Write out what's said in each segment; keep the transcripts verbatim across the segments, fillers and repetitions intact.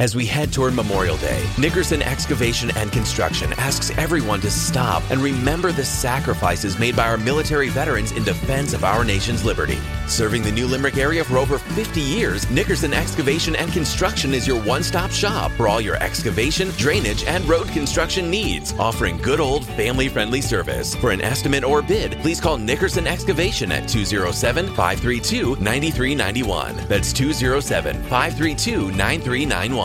As we head toward Memorial Day, Nickerson Excavation and Construction asks everyone to stop and remember the sacrifices made by our military veterans in defense of our nation's liberty. Serving the New Limerick area for over fifty years, Nickerson Excavation and Construction is your one-stop shop for all your excavation, drainage, and road construction needs, offering good old family-friendly service. For an estimate or bid, please call Nickerson Excavation at two oh seven, five three two, nine three nine one. That's two oh seven, five three two, nine three nine one.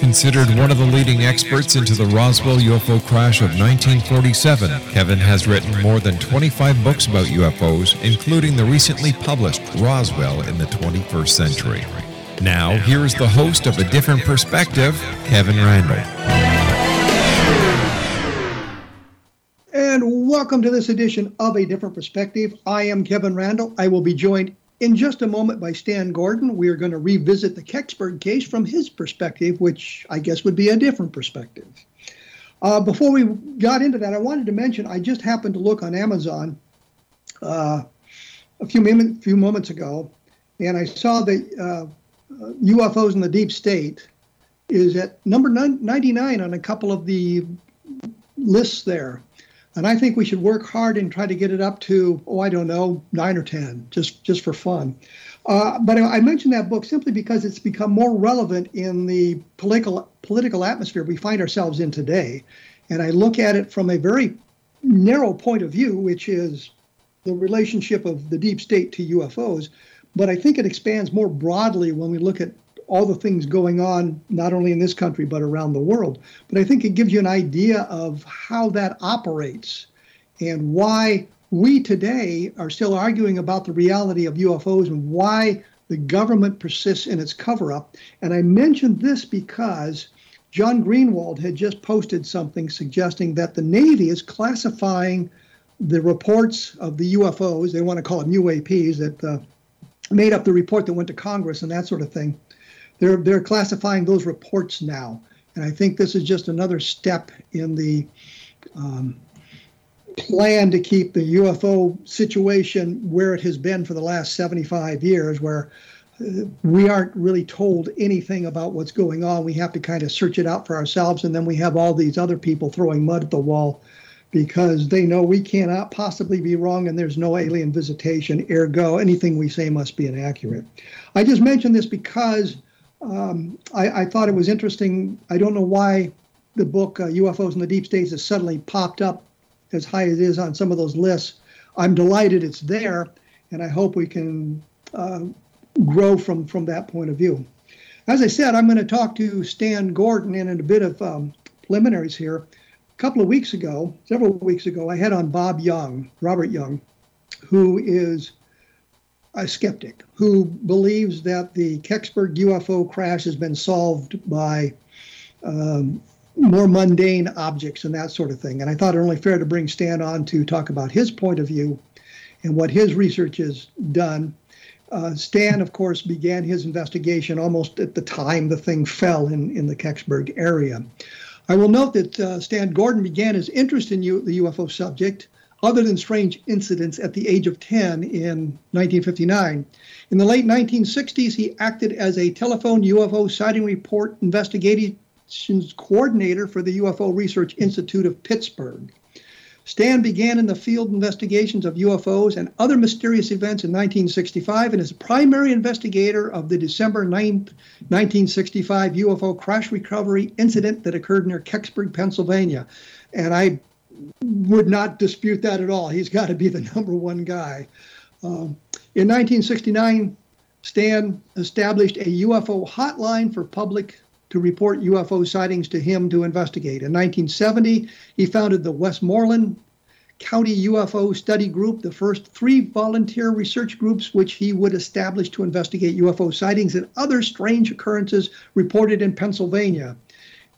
Considered one of the leading experts into the Roswell U F O crash of nineteen forty-seven, Kevin has written more than twenty-five books about U F Os, including the recently published Roswell in the twenty-first century. Now, here is the host of A Different Perspective, Kevin Randle. And welcome to this edition of A Different Perspective. I am Kevin Randle. I will be joined in just a moment by Stan Gordon. We are going to revisit the Kecksburg case from his perspective, which I guess would be a different perspective. Uh, before we got into that, I wanted to mention I just happened to look on Amazon uh, a few, mem- few moments ago, and I saw that uh, U F Os in the Deep State is at number ninety-nine on a couple of the lists there. And I think we should work hard and try to get it up to, oh, I don't know, nine or ten, just, just for fun. Uh, but I mentioned that book simply because it's become more relevant in the political political atmosphere we find ourselves in today. And I look at it from a very narrow point of view, which is the relationship of the deep state to U F Os. But I think it expands more broadly when we look at all the things going on, not only in this country, but around the world. But I think it gives you an idea of how that operates and why we today are still arguing about the reality of U F Os and why the government persists in its cover-up. And I mentioned this because John Greenwald had just posted something suggesting that the Navy is classifying the reports of the U F Os, they want to call them U A Ps, that uh, made up the report that went to Congress and that sort of thing. They're they're classifying those reports now, and I think this is just another step in the um, plan to keep the U F O situation where it has been for the last seventy-five years, where uh, we aren't really told anything about what's going on. We have to kind of search it out for ourselves, and then we have all these other people throwing mud at the wall because they know we cannot possibly be wrong and there's no alien visitation, ergo anything we say must be inaccurate. I just mentioned this because Um, I, I thought it was interesting. I don't know why the book uh, U F Os in the Deep States has suddenly popped up as high as it is on some of those lists. I'm delighted it's there, and I hope we can uh, grow from, from that point of view. As I said, I'm going to talk to Stan Gordon, and in a bit of um, preliminaries here. A couple of weeks ago, several weeks ago, I had on Bob Young, Robert Young, who is a skeptic who believes that the Kecksburg U F O crash has been solved by um, more mundane objects and that sort of thing. And I thought it only fair to bring Stan on to talk about his point of view and what his research has done. Uh, Stan, of course, began his investigation almost at the time the thing fell in, in the Kecksburg area. I will note that uh, Stan Gordon began his interest in U- the U F O subject, other than strange incidents, at the age of ten in nineteen fifty-nine. In the late nineteen sixties, he acted as a telephone U F O sighting report investigations coordinator for the U F O Research Institute of Pittsburgh. Stan began in the field investigations of U F Os and other mysterious events in nineteen sixty-five and is primary investigator of the December ninth, nineteen sixty-five U F O crash recovery incident that occurred near Kecksburg, Pennsylvania. And I would not dispute that at all. He's got to be the number one guy. Um, in nineteen sixty-nine, Stan established a U F O hotline for public to report U F O sightings to him to investigate. In nineteen seventy, he founded the Westmoreland County U F O Study Group, the first three volunteer research groups which he would establish to investigate U F O sightings and other strange occurrences reported in Pennsylvania.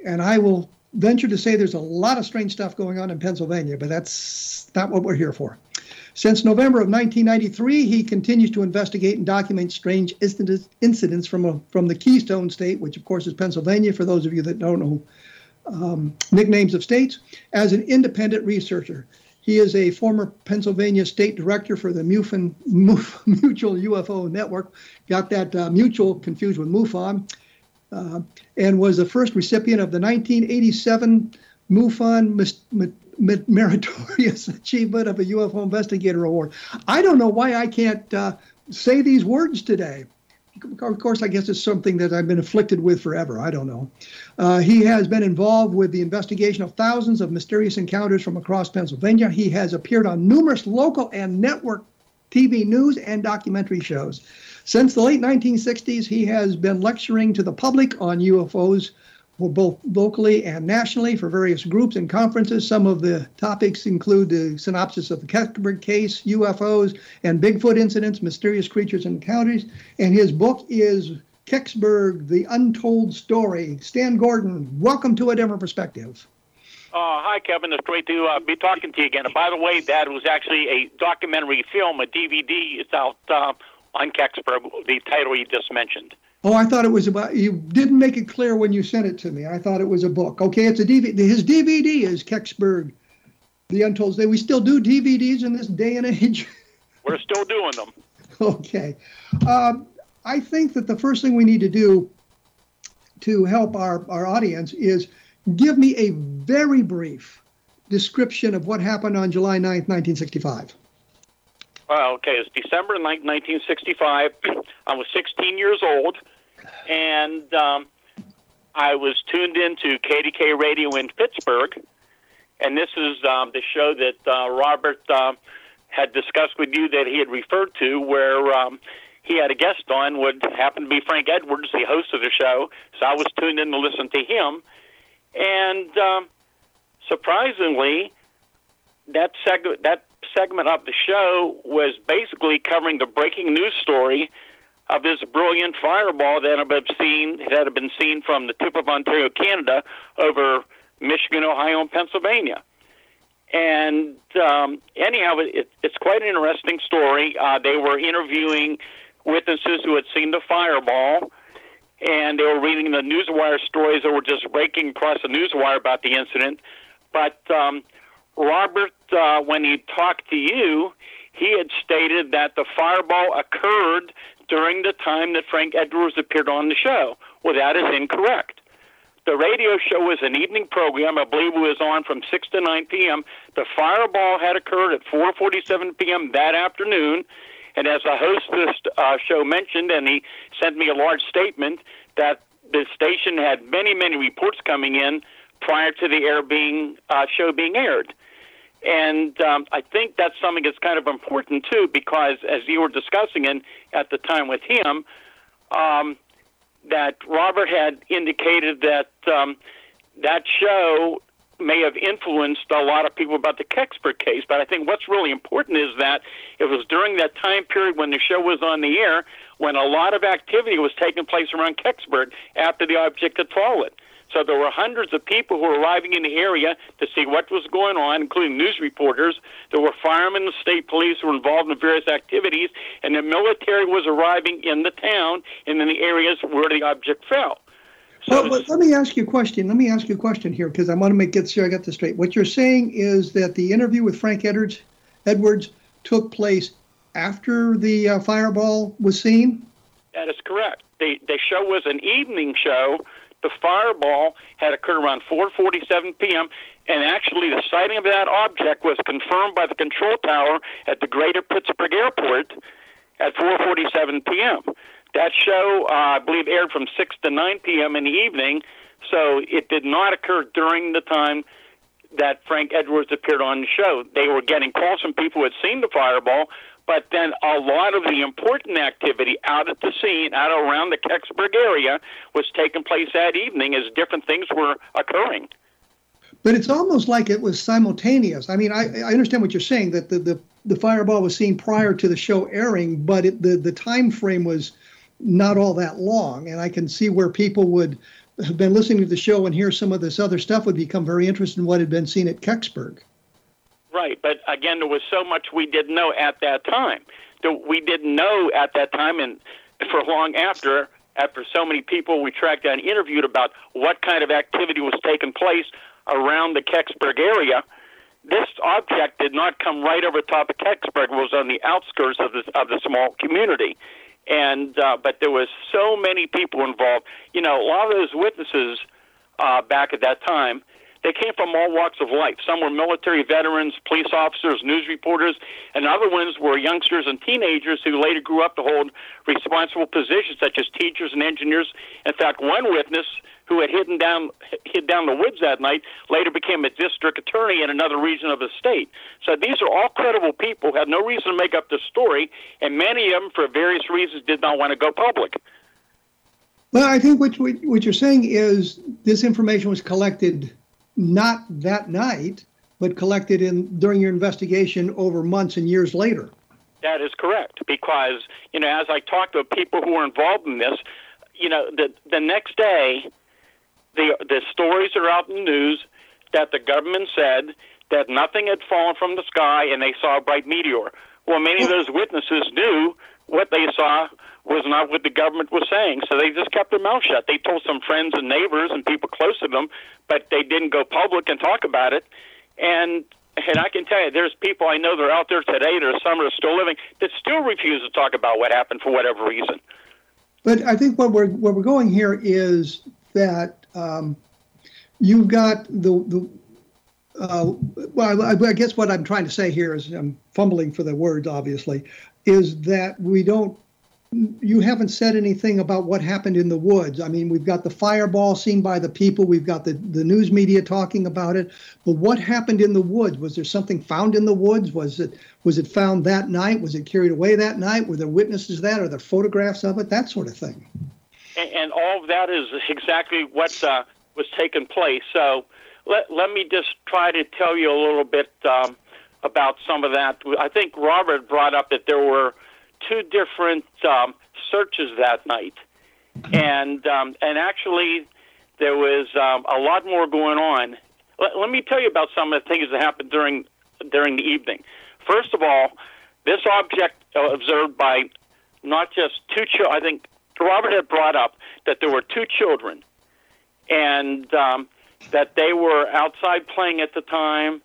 and I will venture to say there's a lot of strange stuff going on in Pennsylvania, but that's not what we're here for. Since November of nineteen ninety-three, he continues to investigate and document strange incidents from a, from the Keystone State, which of course is Pennsylvania, for those of you that don't know um, nicknames of states, as an independent researcher. He is a former Pennsylvania state director for the Mufon, Muf, Mutual U F O Network, got that uh, mutual confused with MUFON, uh, and was the first recipient of the nineteen eighty-seven MUFON mis- mit- mit- Meritorious Achievement of a U F O Investigator Award. I don't know why I can't uh, say these words today. Of course, I guess it's something that I've been afflicted with forever. I don't know. Uh, he has been involved with the investigation of thousands of mysterious encounters from across Pennsylvania. He has appeared on numerous local and network T V news and documentary shows. Since the late nineteen sixties, he has been lecturing to the public on U F Os, both locally and nationally, for various groups and conferences. Some of the topics include the synopsis of the Kecksburg case, U F Os, and Bigfoot incidents, mysterious creatures and encounters. And his book is Kecksburg: The Untold Story. Stan Gordon, welcome to A Different Perspective. Uh, hi, Kevin. It's great to uh, be talking to you again. And by the way, that was actually a documentary film, a D V D. It's out uh, on Kecksburg, the title you just mentioned. Oh, I thought it was about, you didn't make it clear when you sent it to me. I thought it was a book. Okay, it's a D V D. His D V D is Kecksburg: The Untold Story. We still do D V Ds in this day and age. We're still doing them. Okay. Um, I think that the first thing we need to do to help our, our audience is give me a very brief description of what happened on July ninth, nineteen sixty-five. Well, okay, it's December nineteen sixty-five. I was sixteen years old, and um, I was tuned into K D K A Radio in Pittsburgh, and this is um, the show that uh, Robert uh, had discussed with you that he had referred to, where um, he had a guest on, would happen to be Frank Edwards, the host of the show, so I was tuned in to listen to him, and um, surprisingly, that segment, that segment of the show was basically covering the breaking news story of this brilliant fireball that had been seen, that had been seen from the tip of Ontario, Canada, over Michigan, Ohio, and Pennsylvania. And um, anyhow, it, it's quite an interesting story. Uh, they were interviewing witnesses who had seen the fireball, and they were reading the newswire stories that were just breaking across the newswire about the incident. But um, Robert, uh, when he talked to you, he had stated that the fireball occurred during the time that Frank Edwards appeared on the show. Well, that is incorrect. The radio show was an evening program. I believe it was on from six to nine p.m. The fireball had occurred at four forty-seven p.m. that afternoon, and as the host of this uh, show mentioned, and he sent me a large statement, that the station had many, many reports coming in prior to the air being uh, show being aired. And um, I think that's something that's kind of important, too, because as you were discussing it at the time with him, um, that Robert had indicated that um, that show may have influenced a lot of people about the Kecksburg case. But I think what's really important is that it was during that time period when the show was on the air when a lot of activity was taking place around Kecksburg after the object had fallen. So there were hundreds of people who were arriving in the area to see what was going on, including news reporters. There were firemen and state police who were involved in various activities, and the military was arriving in the town and in the areas where the object fell. So well, let me ask you a question. Let me ask you a question here, because I want to make it sure I got this straight. What you're saying is that the interview with Frank Edwards, Edwards took place after the uh, fireball was seen? That is correct. The, the show was an evening show. The fireball had occurred around four forty-seven p.m., and actually the sighting of that object was confirmed by the control tower at the Greater Pittsburgh Airport at four forty-seven p.m. That show, uh, I believe, aired from six to nine p.m. in the evening, so it did not occur during the time that Frank Edwards appeared on the show. They were getting calls from people who had seen the fireball, but then a lot of the important activity out at the scene, out around the Kecksburg area, was taking place that evening as different things were occurring. But it's almost like it was simultaneous. I mean, I, I understand what you're saying, that the, the, the fireball was seen prior to the show airing, but it, the, the time frame was not all that long. And I can see where people would have been listening to the show and hear some of this other stuff would become very interested in what had been seen at Kecksburg. Right, but again, there was so much we didn't know at that time. We didn't know at that time, and for long after, after so many people we tracked down and interviewed about what kind of activity was taking place around the Kecksburg area, this object did not come right over top of Kecksburg. It was on the outskirts of the, of the small community. And uh, but there was so many people involved. You know, a lot of those witnesses uh, back at that time, they came from all walks of life. Some were military veterans, police officers, news reporters, and other ones were youngsters and teenagers who later grew up to hold responsible positions such as teachers and engineers. In fact, one witness who had hidden down, hid down the woods that night later became a district attorney in another region of the state. So these are all credible people, had no reason to make up the story, and many of them, for various reasons, did not want to go public. Well, I think what, what you're saying is this information was collected not that night, but collected in during your investigation over months and years later. That is correct, because, you know, as I talked to people who were involved in this, you know, the the next day, the the stories are out in the news that the government said that nothing had fallen from the sky and they saw a bright meteor. Well, many of those witnesses knew what they saw was not what the government was saying, so they just kept their mouth shut. They told some friends and neighbors and people close to them, but they didn't go public and talk about it. And and I can tell you, there's people I know that are out there today, there are some that are still living, that still refuse to talk about what happened for whatever reason. But I think what we're where we're going here is that um, you've got the the. Uh, well, I, I guess what I'm trying to say here is I'm fumbling for the words, obviously, is that we don't. You haven't said anything about what happened in the woods. I mean, we've got the fireball seen by the people. We've got the, the news media talking about it. But what happened in the woods? Was there something found in the woods? Was it was it found that night? Was it carried away that night? Were there witnesses to that? Are there photographs of it? That sort of thing. And, and all of that is exactly what uh, was taking place. So let, let me just try to tell you a little bit um, about some of that. I think Robert brought up that there were two different um, searches that night, and um, and actually there was um, a lot more going on. Let, let me tell you about some of the things that happened during during the evening. First of all, this object uh, observed by not just two children. I think Robert had brought up that there were two children, and um, that they were outside playing at the time,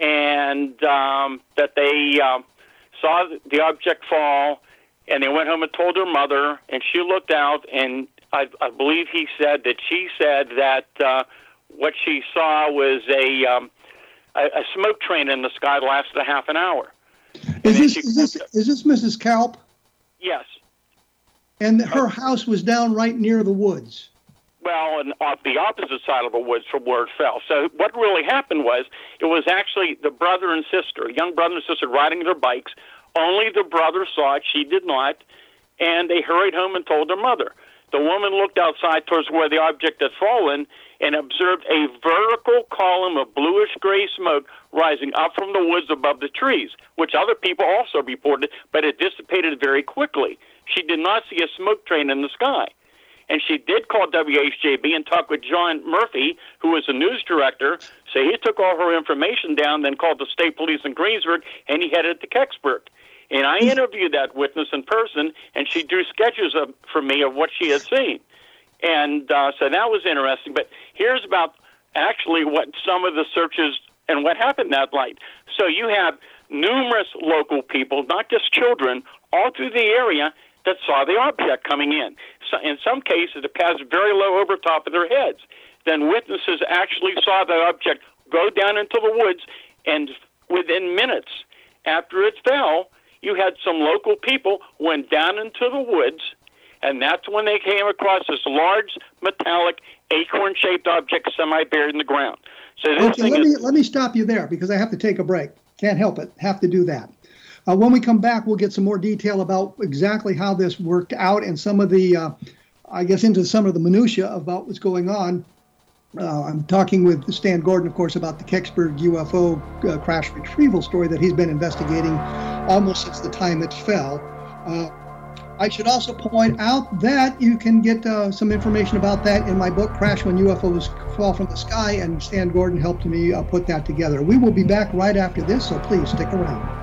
and um, that they. Um, saw the object fall, and they went home and told her mother, and she looked out, and I, I believe he said that she said that uh, what she saw was a, um, a a smoke train in the sky that lasted a half an hour. Is this, she, is, this, is this Missus Kalp? Yes. And her house was down right near the woods. Well, and off the opposite side of the woods from where it fell. So what really happened was it was actually the brother and sister, young brother and sister riding their bikes. Only the brother saw it. She did not. And they hurried home and told their mother. The woman looked outside towards where the object had fallen and observed a vertical column of bluish-gray smoke rising up from the woods above the trees, which other people also reported, but it dissipated very quickly. She did not see a smoke train in the sky. And she did call W H J B and talk with John Murphy, who was the news director. So he took all her information down, then called the state police in Greensburg, and he headed to Kecksburg. And I interviewed that witness in person, and she drew sketches of, for me of what she had seen. And uh, so that was interesting. But here's about actually what some of the searches and what happened that night. So you have numerous local people, not just children, all through the area that saw the object coming in. So in some cases, it passed very low over top of their heads. Then witnesses actually saw the object go down into the woods, and within minutes after it fell, you had some local people went down into the woods, and that's when they came across this large, metallic, acorn-shaped object semi-buried in the ground. So this okay, thing let, is- me, let me stop you there, because I have to take a break. Can't help it. Have to do that. Uh, when we come back, we'll get some more detail about exactly how this worked out and some of the, uh, I guess, into some of the minutia about what's going on. Uh, I'm talking with Stan Gordon, of course, about the Kecksburg U F O uh, crash retrieval story that he's been investigating almost since the time it fell. Uh, I should also point out that you can get uh, some information about that in my book, Crash When U F Os Fall from the Sky, and Stan Gordon helped me uh, put that together. We will be back right after this, so please stick around.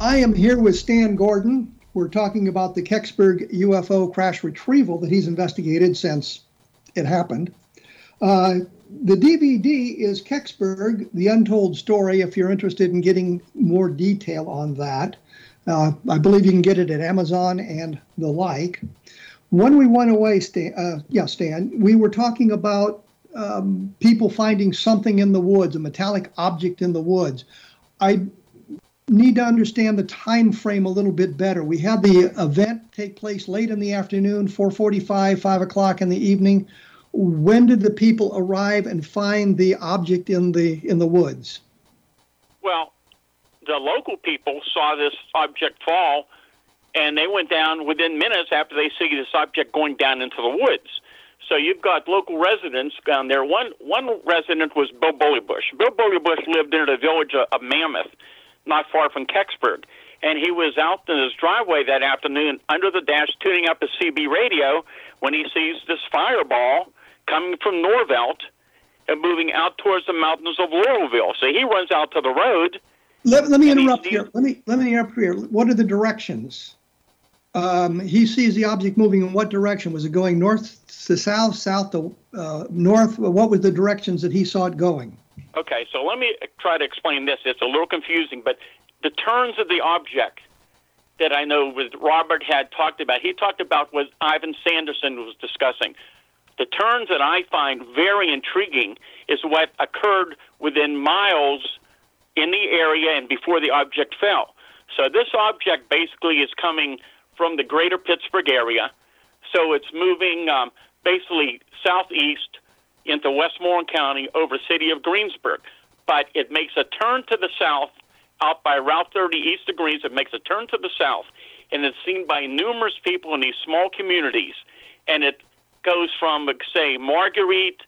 I am here with Stan Gordon. We're talking about the Kecksburg U F O crash retrieval that he's investigated since it happened. Uh, the D V D is Kecksburg: The Untold Story, if you're interested in getting more detail on that. Uh, I believe you can get it at Amazon and the like. When we went away, Stan, uh, yeah, Stan, we were talking about Um, people finding something in the woods, a metallic object in the woods. I need to understand the time frame a little bit better. We had the event take place late in the afternoon, four forty-five, five o'clock in the evening. When did the people arrive and find the object in the in the woods? Well, the local people saw this object fall, and they went down within minutes after they see this object going down into the woods. So you've got local residents down there. One one resident was Bill Bullybush. Bill Bullybush lived in the village of Mammoth, not far from Kecksburg. And he was out in his driveway that afternoon under the dash tuning up his C B radio when he sees this fireball coming from Norvelt and moving out towards the mountains of Laurelville. So he runs out to the road. Let, let me interrupt here. Let me, let me interrupt here. What are the directions? Um, he sees the object moving in what direction? Was it going north to south, south to uh, north? What were the directions that he saw it going? Okay, so let me try to explain this. It's a little confusing, but the turns of the object that I know with Robert had talked about, he talked about what Ivan Sanderson was discussing. The turns that I find very intriguing is what occurred within miles in the area and before the object fell. So this object basically is coming from the greater Pittsburgh area. So it's moving um, basically southeast into Westmoreland County over city of Greensburg. But it makes a turn to the south out by Route thirty east of Greens. It makes a turn to the south, and it's seen by numerous people in these small communities. And it goes from, say, Marguerite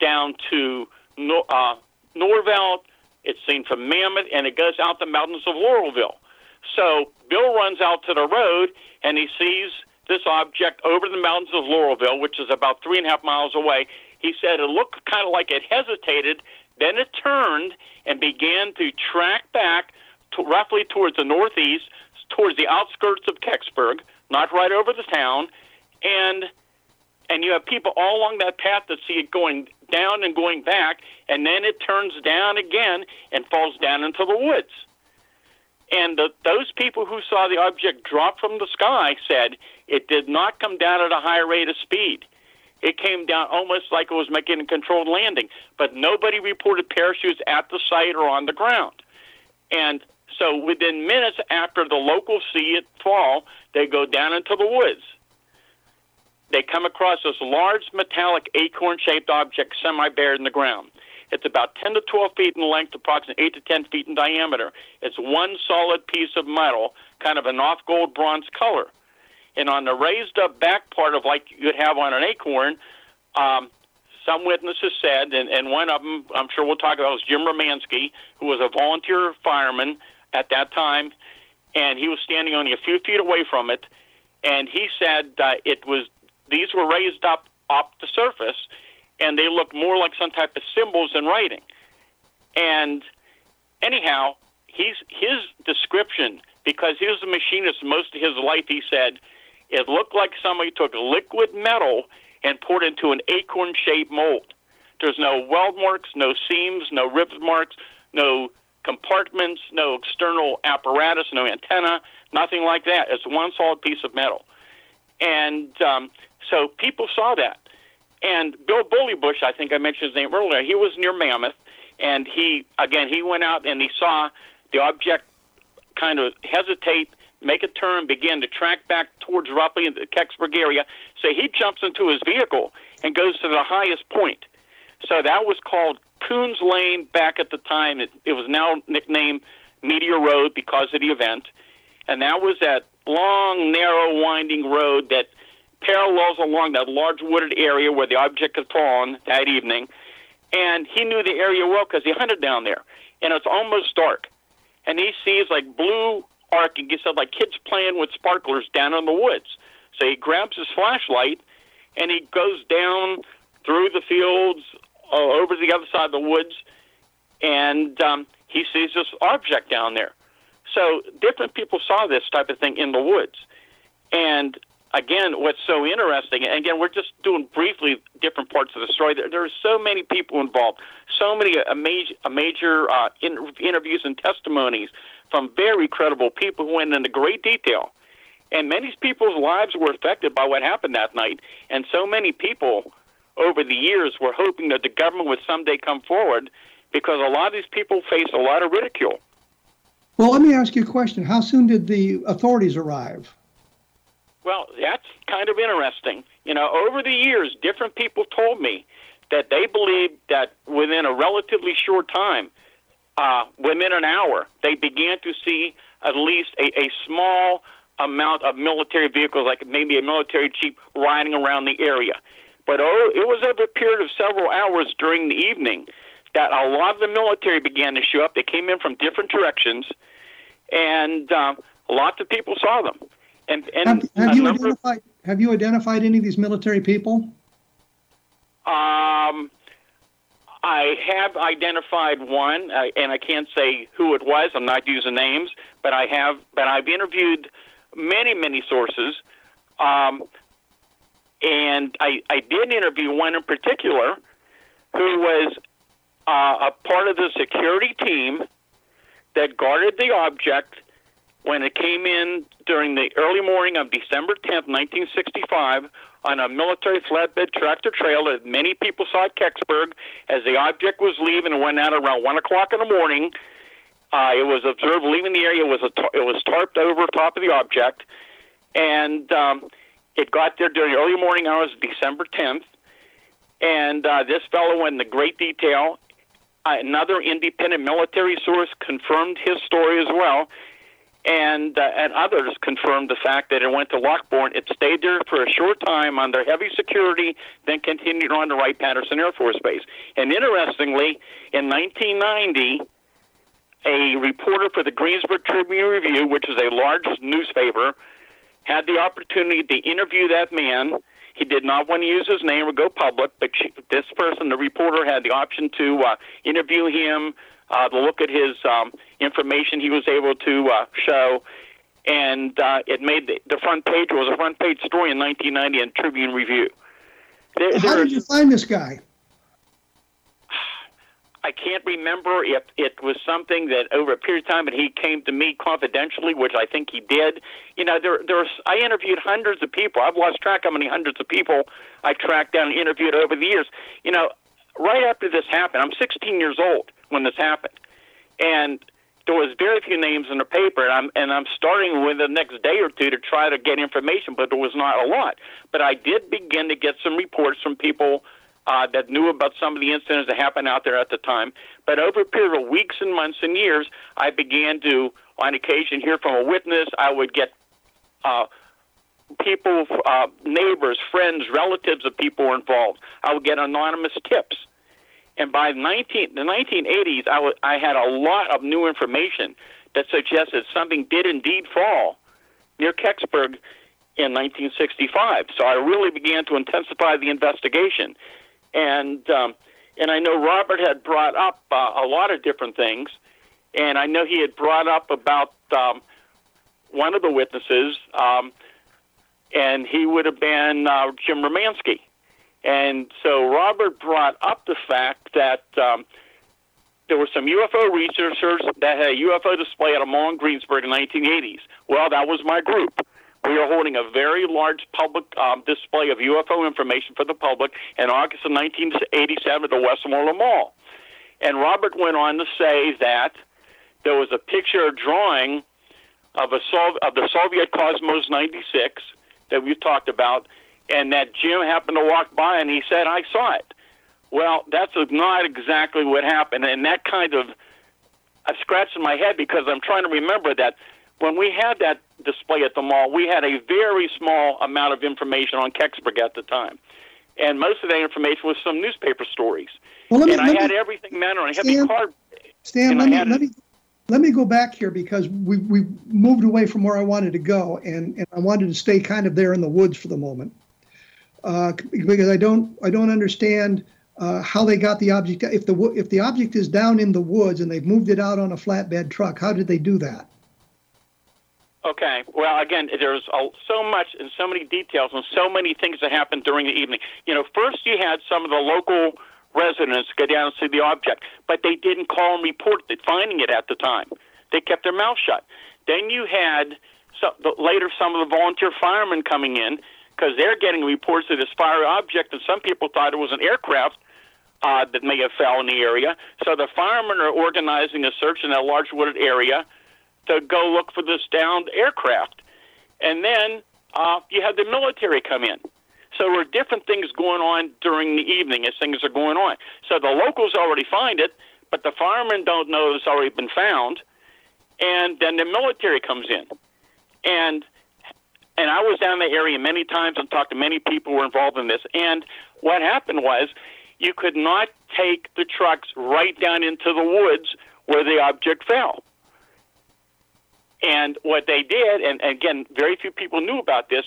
down to Nor- uh, Norvelt. It's seen from Mammoth, and it goes out the mountains of Laurelville. So Bill runs out to the road, and he sees this object over the mountains of Laurelville, which is about three and a half miles away. He said it looked kind of like it hesitated, then it turned and began to track back to roughly towards the northeast, towards the outskirts of Kecksburg, not right over the town. And and you have people all along that path that see it going down and going back, and then it turns down again and falls down into the woods. And the, those people who saw the object drop from the sky said it did not come down at a high rate of speed. It came down almost like it was making a controlled landing, but nobody reported parachutes at the site or on the ground. And So within minutes after the locals see it fall, they go down into the woods. They come across this large metallic acorn-shaped object semi-buried in the ground. It's about ten to twelve feet in length, approximately eight to ten feet in diameter. It's one solid piece of metal, kind of an off-gold bronze color. And on the raised-up back part of like you'd have on an acorn, um, some witnesses said, and, and one of them I'm sure we'll talk about was Jim Romansky, who was a volunteer fireman at that time, and he was standing only a few feet away from it, and he said uh, it was these were raised up off the surface, and they looked more like some type of symbols than writing. And anyhow, he's, his description, because he was a machinist most of his life, he said, it looked like somebody took liquid metal and poured into an acorn-shaped mold. There's no weld marks, no seams, no rib marks, no compartments, no external apparatus, no antenna, nothing like that. It's one solid piece of metal. And um, so people saw that. And Bill Bullybush, I think I mentioned his name earlier, he was near Mammoth, and he, again, he went out and he saw the object kind of hesitate, make a turn, begin to track back towards roughly the Kecksburg area. So he jumps into his vehicle and goes to the highest point. So that was called Coons Lane back at the time. It, it was now nicknamed Meteor Road because of the event. And that was that long, narrow, winding road that parallels along that large wooded area where the object had fallen that evening. And he knew the area well because he hunted down there. And it's almost dark. And he sees like blue arc, and he said like kids playing with sparklers down in the woods. So he grabs his flashlight, and he goes down through the fields, uh, over to the other side of the woods, and um, he sees this object down there. So different people saw this type of thing in the woods. And again, what's so interesting, and again, we're just doing briefly different parts of the story. There, there are so many people involved, so many a major, a major uh, in, interviews and testimonies from very credible people who went into great detail. And many people's lives were affected by what happened that night. And so many people over the years were hoping that the government would someday come forward because a lot of these people faced a lot of ridicule. Well, let me ask you a question. How soon did the authorities arrive? Well, that's kind of interesting. You know, over the years, different people told me that they believed that within a relatively short time, uh, within an hour, they began to see at least a, a small amount of military vehicles, like maybe a military jeep riding around the area. But oh, it was over a period of several hours during the evening that a lot of the military began to show up. They came in from different directions, and uh, lots of people saw them. And, and have, have, you identified, have you identified any of these military people? Um, I have identified one, uh, and I can't say who it was. I'm not using names, but I have. But I've interviewed many, many sources, um, and I, I did interview one in particular who was uh, a part of the security team that guarded the object when it came in during the early morning of December tenth, nineteen sixty-five, on a military flatbed tractor trailer that many people saw at Kecksburg as the object was leaving and went out around one o'clock in the morning. Uh, it was observed leaving the area. It was, a tar- it was tarped over top of the object, and um, it got there during the early morning hours of December tenth, and uh, this fellow went into great detail. Uh, another independent military source confirmed his story as well. And uh, and others confirmed the fact that it went to Lockbourne. It stayed there for a short time under heavy security, then continued on to Wright-Patterson Air Force Base. And interestingly, in nineteen ninety, a reporter for the Greensburg Tribune Review, which is a large newspaper, had the opportunity to interview that man. He did not want to use his name or go public, but she, this person, the reporter, had the option to uh, interview him, Uh, to look at his um, information he was able to uh, show, and uh, it made the, the front page. It was a front page story in nineteen ninety in Tribune Review. There, How there, did you find this guy? I can't remember if it was something that over a period of time, and he came to me confidentially, which I think he did. You know, there, there was, I interviewed hundreds of people. I've lost track how many hundreds of people I tracked down and interviewed over the years. You know, right after this happened, I'm sixteen years old when this happened, and there was very few names in the paper, and I'm, and I'm starting within the next day or two to try to get information, but there was not a lot. But I did begin to get some reports from people uh, that knew about some of the incidents that happened out there at the time. But over a period of weeks and months and years, I began to, on occasion, hear from a witness. I would get uh, people, uh, neighbors, friends, relatives of people were involved. I would get anonymous tips. And by nineteen, the nineteen eighties, I, w- I had a lot of new information that suggested something did indeed fall near Kecksburg in nineteen sixty-five. So I really began to intensify the investigation. And um, and I know Robert had brought up uh, a lot of different things, and I know he had brought up about um, one of the witnesses, um, and he would have been uh, Jim Romansky. And so Robert brought up the fact that um, there were some U F O researchers that had a U F O display at a mall in Greensburg in the nineteen eighties. Well, that was my group. We are holding a very large public um, display of U F O information for the public in August of nineteen eighty-seven at the Westmoreland Mall. And Robert went on to say that there was a picture drawing of, a Sov- of the Soviet Cosmos ninety-six that we've talked about, and that Jim happened to walk by and he said, "I saw it." Well, that's not exactly what happened. And that kind of, I'm scratching my head because I'm trying to remember that when we had that display at the mall, we had a very small amount of information on Kecksburg at the time. And most of that information was some newspaper stories. Well, let me, and let I had me, everything matter. I had Stan, card, Stan let, me, had let, me, let me go back here because we, we moved away from where I wanted to go, and, and I wanted to stay kind of there in the woods for the moment. Uh, because I don't, I don't understand uh, how they got the object. If the if the object is down in the woods and they've moved it out on a flatbed truck, how did they do that? Okay. Well, again, there's uh, so much and so many details and so many things that happened during the evening. You know, first you had some of the local residents go down and see the object, but they didn't call and report the finding it at the time. They kept their mouth shut. Then you had some, later some of the volunteer firemen coming in, because they're getting reports of this fiery object, and some people thought it was an aircraft uh, that may have fell in the area. So the firemen are organizing a search in that large wooded area to go look for this downed aircraft. And then uh, you have the military come in. So there are different things going on during the evening as things are going on. So the locals already find it, but the firemen don't know it's already been found. And then the military comes in. And... And I was down in the area many times and talked to many people who were involved in this. And what happened was you could not take the trucks right down into the woods where the object fell. And what they did, and again, very few people knew about this,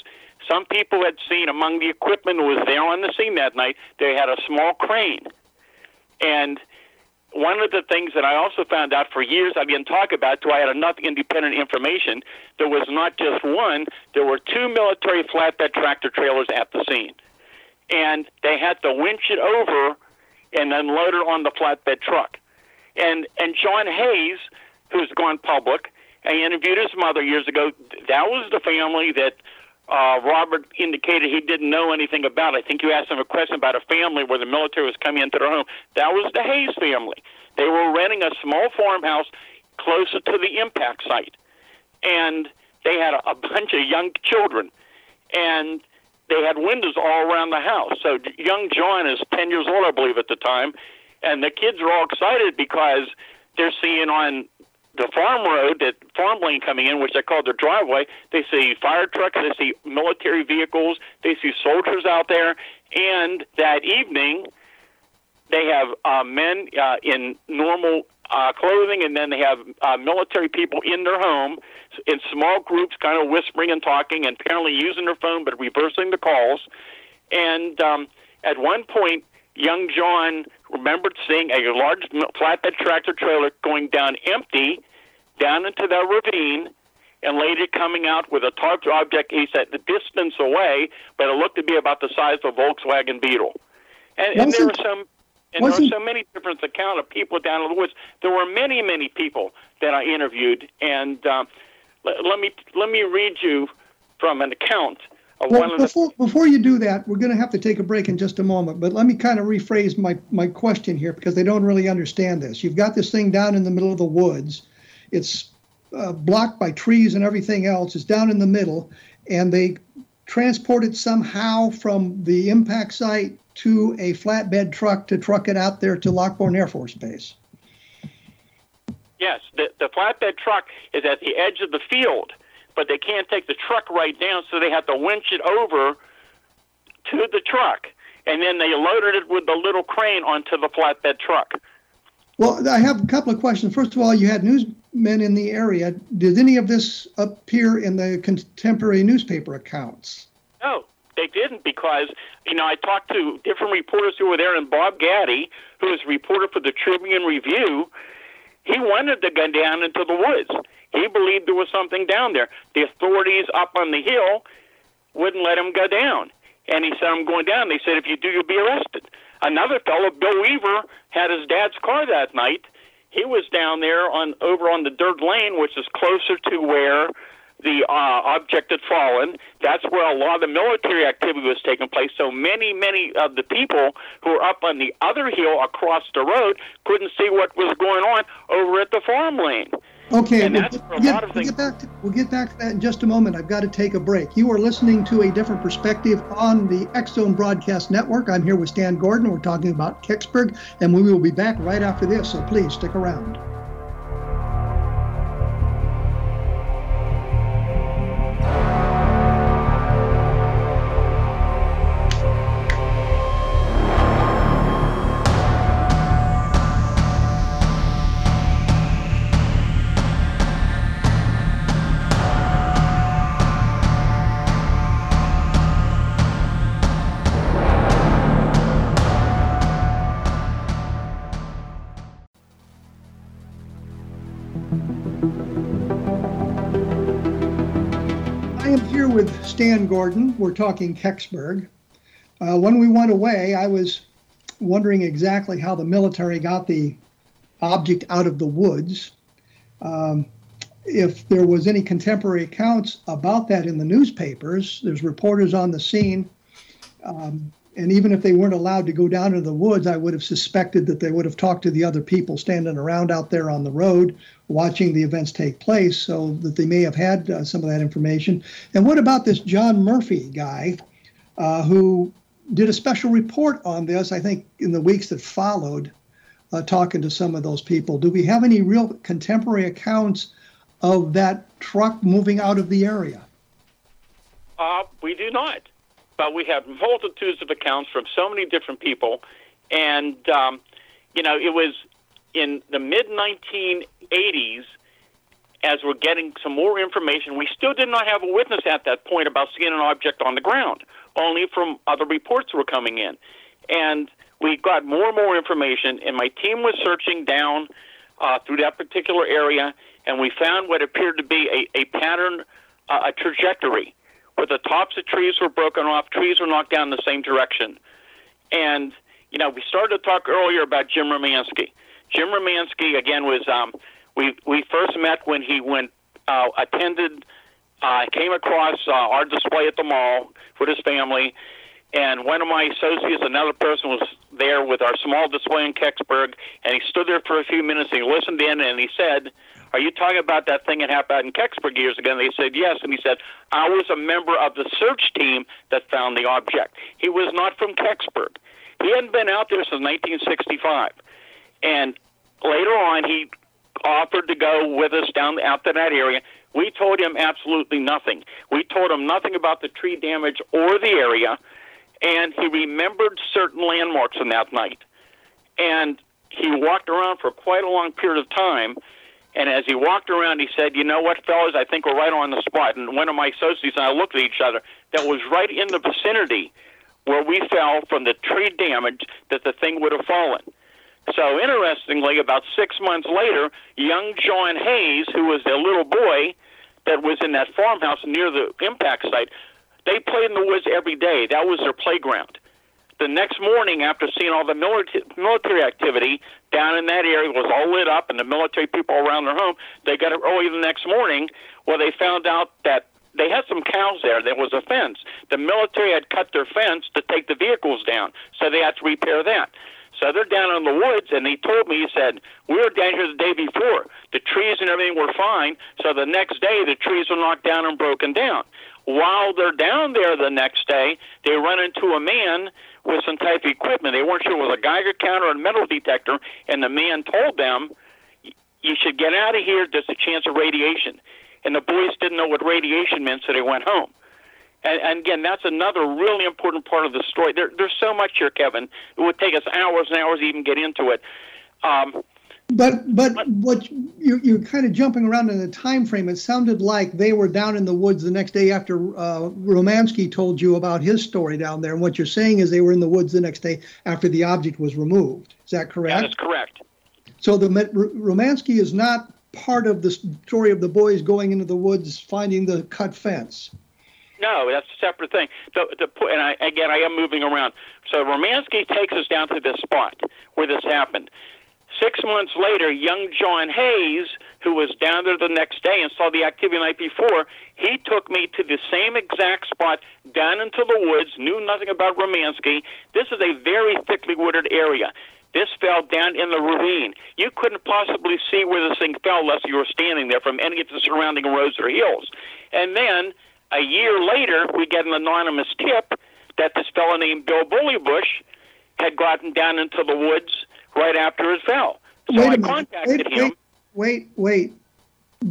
some people had seen among the equipment who was there on the scene that night, they had a small crane. And one of the things that I also found out for years, I didn't talk about till I had enough independent information, there was not just one, there were two military flatbed tractor trailers at the scene. And they had to winch it over and unload it on the flatbed truck. And and John Hayes, who's gone public, I interviewed his mother years ago. That was the family that uh, Robert indicated he didn't know anything about. I think you asked him a question about a family where the military was coming into their home. That was the Hayes family. They were renting a small farmhouse closer to the impact site. And they had a, a bunch of young children. And they had windows all around the house. So young John is ten years old, I believe, at the time. And the kids are all excited because they're seeing on the farm road, that farm lane coming in, which I call their driveway, they see fire trucks, they see military vehicles, they see soldiers out there. And that evening, they have uh, men uh, in normal uh, clothing, and then they have uh, military people in their home in small groups, kind of whispering and talking, and apparently using their phone but reversing the calls. And um, at one point, young John remembered seeing a large flatbed tractor trailer going down empty, down into that ravine, and later coming out with a tarped object. He said the distance away, but it looked to be about the size of a Volkswagen Beetle. And, and there were some, and there were so many different accounts of people down in the woods. There were many, many people that I interviewed, and um, let, let me let me read you from an account. Well, before, before you do that, we're going to have to take a break in just a moment, but let me kind of rephrase my, my question here because they don't really understand this. You've got this thing down in the middle of the woods. It's uh, blocked by trees and everything else. It's down in the middle, and they transport it somehow from the impact site to a flatbed truck to truck it out there to Lockbourne Air Force Base. Yes, the, the flatbed truck is at the edge of the field, but they can't take the truck right down, so they have to winch it over to the truck, and then they loaded it with the little crane onto the flatbed truck. Well, I have a couple of questions. First of all, you had newsmen in the area. Did any of this appear in the contemporary newspaper accounts? No, they didn't, because, you know, I talked to different reporters who were there, and Bob Gaddy, who was a reporter for the Tribune Review, he wanted to go down into the woods. He believed there was something down there. The authorities up on the hill wouldn't let him go down. And he said, I'm going down. They said, if you do, you'll be arrested. Another fellow, Bill Weaver, had his dad's car that night. He was down there on over on the dirt lane, which is closer to where the uh, object had fallen. That's where a lot of the military activity was taking place. So many, many of the people who were up on the other hill across the road couldn't see what was going on over at the farm lane. Okay, we'll get, get, we'll, get back to, we'll get back to that in just a moment. I've got to take a break. You are listening to A Different Perspective on the X-Zone Broadcast Network. I'm here with Stan Gordon. We're talking about Kecksburg, and we will be back right after this, so please stick around. Stan Gordon, we're talking Kecksburg. Uh, when we went away, I was wondering exactly how the military got the object out of the woods. Um, if there was any contemporary accounts about that in the newspapers, there's reporters on the scene. Um, and even if they weren't allowed to go down into the woods, I would have suspected that they would have talked to the other people standing around out there on the road, watching the events take place, so that they may have had uh, some of that information. And what about this John Murphy guy uh, who did a special report on this, I think, in the weeks that followed, uh, talking to some of those people? Do we have any real contemporary accounts of that truck moving out of the area? Uh, we do not, but we have multitudes of accounts from so many different people. And, um, you know, it was in the mid nineteen eighties, as we're getting some more information, we still did not have a witness at that point about seeing an object on the ground, only from other reports were coming in. And we got more and more information, and my team was searching down uh, through that particular area, and we found what appeared to be a, a pattern, uh, a trajectory, where the tops of trees were broken off, trees were knocked down in the same direction. And, you know, we started to talk earlier about Jim Romansky. Jim Romansky, again, was um, we we first met when he went uh, attended, uh, came across uh, our display at the mall with his family, and one of my associates, another person, was there with our small display in Kecksburg, and he stood there for a few minutes, and he listened in, and he said, are you talking about that thing that happened out in Kecksburg years ago? And they said, yes, and he said, I was a member of the search team that found the object. He was not from Kecksburg. He hadn't been out there since nineteen sixty-five. And later on, he offered to go with us down out to that area. We told him absolutely nothing. We told him nothing about the tree damage or the area, and he remembered certain landmarks on that night. And he walked around for quite a long period of time, and as he walked around, he said, you know what, fellas, I think we're right on the spot. And one of my associates and I looked at each other. That was right in the vicinity where we fell from the tree damage that the thing would have fallen. So interestingly, about six months later, young John Hayes, who was the little boy that was in that farmhouse near the impact site, they played in the woods every day. That was their playground. The next morning, after seeing all the military activity down in that area was all lit up and the military people around their home, they got up early the next morning where they found out that they had some cows there. There was a fence. The military had cut their fence to take the vehicles down, so they had to repair that. So they're down in the woods, and he told me, he said, we were down here the day before. The trees and everything were fine, so the next day the trees were knocked down and broken down. While they're down there the next day, they run into a man with some type of equipment. They weren't sure it was a Geiger counter or a metal detector, and the man told them, you should get out of here, there's a chance of radiation. And the boys didn't know what radiation meant, so they went home. And, and again, that's another really important part of the story. There, there's so much here, Kevin. It would take us hours and hours to even get into it. Um, but but what you, you're kind of jumping around in the time frame. It sounded like they were down in the woods the next day after uh, Romansky told you about his story down there. And what you're saying is they were in the woods the next day after the object was removed. Is that correct? That is correct. So the Romansky is not part of the story of the boys going into the woods, finding the cut fence. No, that's a separate thing. So, the, and I, again, I am moving around. So Romansky takes us down to this spot where this happened. Six months later, young John Hayes, who was down there the next day and saw the activity the night before, he took me to the same exact spot, down into the woods, knew nothing about Romansky. This is a very thickly wooded area. This fell down in the ravine. You couldn't possibly see where this thing fell unless you were standing there from any of the surrounding roads or hills. And then a year later, we get an anonymous tip that this fellow named Bill Bullybush had gotten down into the woods right after it fell. So wait I contacted wait, him. Wait, wait, wait.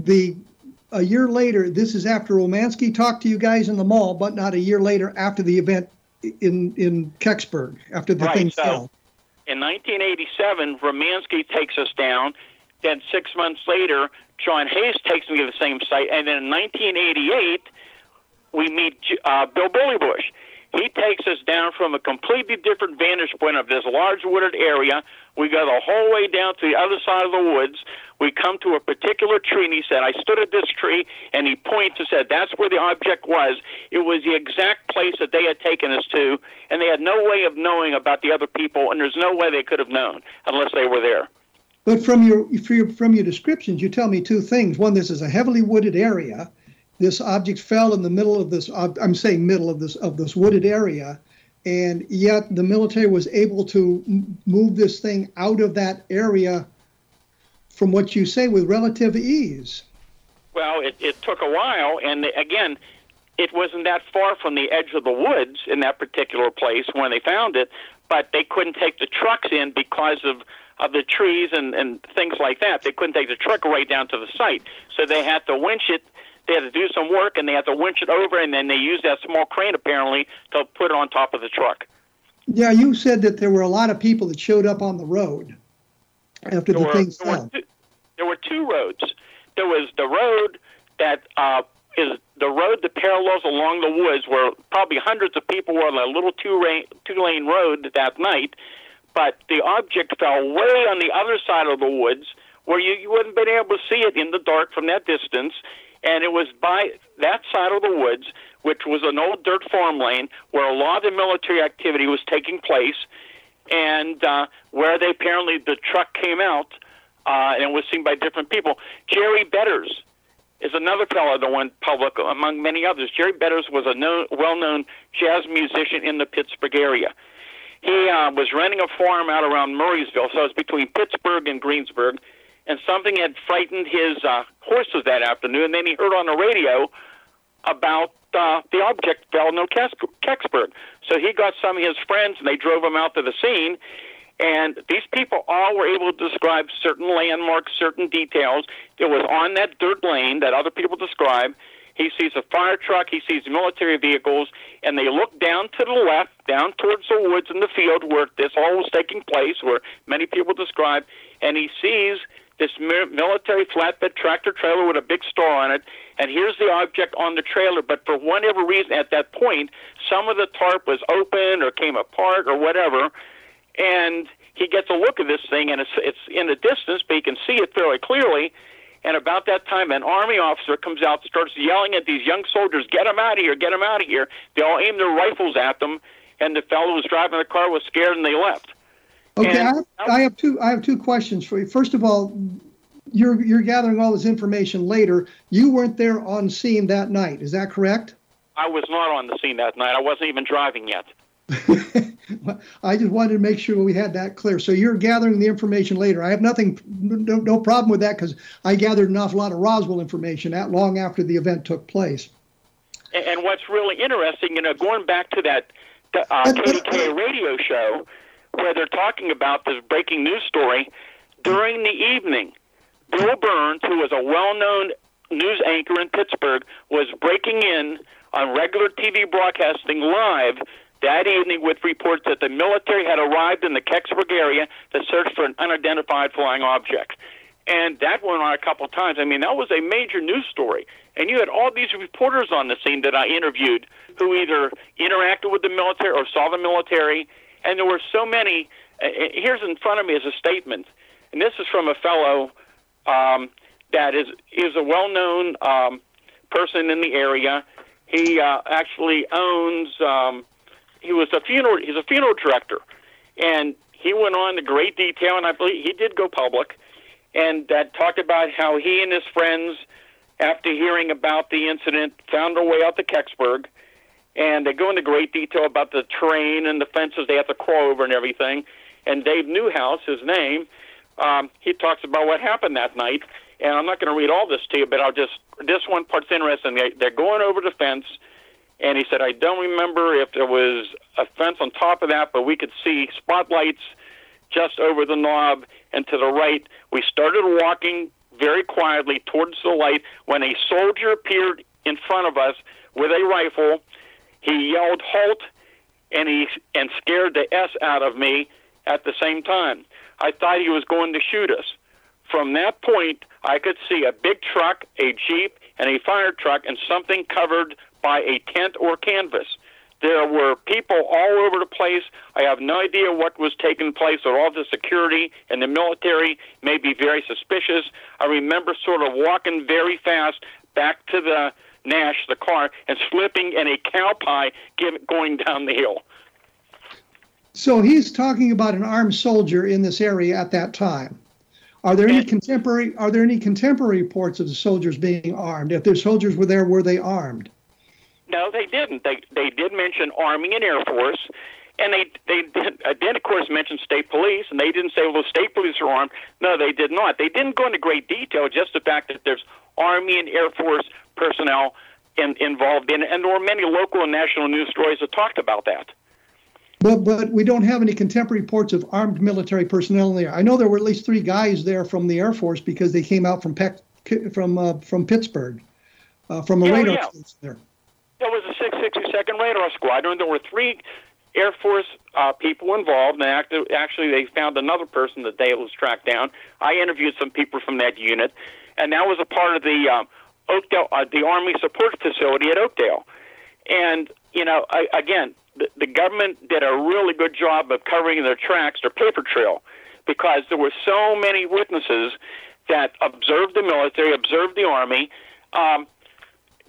The a year later, this is after Romansky talked to you guys in the mall, but not a year later after the event in, in Kecksburg, after the right, thing so, fell. In nineteen eighty-seven, Romansky takes us down. Then six months later, John Hayes takes me to the same site. And then in nineteen eighty-eight, we meet uh, Bill Bullybush. He takes us down from a completely different vantage point of this large wooded area. We go the whole way down to the other side of the woods. We come to a particular tree, and he said, I stood at this tree, and he points and said, that's where the object was. It was the exact place that they had taken us to, and they had no way of knowing about the other people, and there's no way they could have known unless they were there. But from your, from your descriptions, you tell me two things. One, this is a heavily wooded area. This object fell in the middle of this, I'm saying middle of this, of this wooded area, and yet the military was able to move this thing out of that area, from what you say, with relative ease. Well, it, it took a while, and again, it wasn't that far from the edge of the woods in that particular place when they found it, but they couldn't take the trucks in because of of the trees and, and things like that. They couldn't take the truck right down to the site, so they had to winch it. They had to do some work, and they had to winch it over, and then they used that small crane, apparently, to put it on top of the truck. Yeah, you said that there were a lot of people that showed up on the road after the thing fell. There were two roads. There was the road that uh, is the road that parallels along the woods, where probably hundreds of people were on that little two-lane two-lane road that night, but the object fell way on the other side of the woods, where you, you wouldn't have been able to see it in the dark from that distance. And it was by that side of the woods, which was an old dirt farm lane, where a lot of the military activity was taking place, and uh, where they apparently the truck came out uh, and it was seen by different people. Jerry Betters is another fellow that went public, among many others. Jerry Betters was a known, well-known jazz musician in the Pittsburgh area. He uh, was renting a farm out around Murraysville, so it's between Pittsburgh and Greensburg. And something had frightened his uh, horses that afternoon. And then he heard on the radio about uh, the object fell in Kecksburg. So he got some of his friends, and they drove him out to the scene. And these people all were able to describe certain landmarks, certain details. It was on that dirt lane that other people describe. He sees a fire truck. He sees military vehicles. And they look down to the left, down towards the woods in the field where this all was taking place, where many people describe. And he sees this military flatbed tractor trailer with a big star on it, and here's the object on the trailer. But for whatever reason, at that point, some of the tarp was open or came apart or whatever, and he gets a look at this thing, and it's, it's in the distance, but he can see it fairly clearly. And about that time, an Army officer comes out, starts yelling at these young soldiers, get them out of here, get them out of here. They all aimed their rifles at them, and the fellow who was driving the car was scared, and they left. Okay, I have, I have two. I have two questions for you. First of all, you're you're gathering all this information later. You weren't there on scene that night. Is that correct? I was not on the scene that night. I wasn't even driving yet. I just wanted to make sure we had that clear. So you're gathering the information later. I have nothing, no, no problem with that, because I gathered an awful lot of Roswell information that long after the event took place. And, and what's really interesting, you know, going back to that uh, K D K A radio show where they're talking about this breaking news story, during the evening, Bill Burns, who was a well-known news anchor in Pittsburgh, was breaking in on regular T V broadcasting live that evening with reports that the military had arrived in the Kecksburg area to search for an unidentified flying object. And that went on a couple of times. I mean, that was a major news story. And you had all these reporters on the scene that I interviewed who either interacted with the military or saw the military. And there were so many. Uh, here's in front of me is a statement. And this is from a fellow um, that is, is a well-known um, person in the area. He uh, actually owns, um, he was a funeral, he's a funeral director. And he went on to great detail, and I believe he did go public, and that talked about how he and his friends, after hearing about the incident, found their way out to Kecksburg. And they go into great detail about the terrain and the fences they have to crawl over and everything. And Dave Newhouse, his name, um, he talks about what happened that night. And I'm not going to read all this to you, but I'll just, this one part's interesting. They, they're going over the fence, and he said, I don't remember if there was a fence on top of that, but we could see spotlights just over the knob and to the right. We started walking very quietly towards the light when a soldier appeared in front of us with a rifle. He yelled, halt, and he and scared the S out of me at the same time. I thought he was going to shoot us. From that point, I could see a big truck, a Jeep, and a fire truck, and something covered by a tent or canvas. There were people all over the place. I have no idea what was taking place, or all the security and the military may be very suspicious. I remember sort of walking very fast back to the Nash, the car, and slipping in a cow pie give, going down the hill. So he's talking about an armed soldier in this area at that time. Are there any contemporary Are there any contemporary reports of the soldiers being armed? If their soldiers were there, were they armed? No, they didn't. They they did mention Army and Air Force, and they they did, did of course mention State Police, and they didn't say, well, State Police are armed. No, they did not. They didn't go into great detail. Just the fact that there's Army and Air Force personnel in, involved in it, and there were many local and national news stories that talked about that. But but we don't have any contemporary reports of armed military personnel in there. I know there were at least three guys there from the Air Force because they came out from Peck, from uh, from Pittsburgh, uh, from a yeah, radar yeah. station there. There was a six sixty-second radar squadron. There were three Air Force uh, people involved, and act- actually they found another person that they was tracked down. I interviewed some people from that unit, and that was a part of the um, Oakdale, uh, the Army Support Facility at Oakdale. And you know, I, again. The, the government did a really good job of covering their tracks, their paper trail, because there were so many witnesses that observed the military, observed the Army. Um,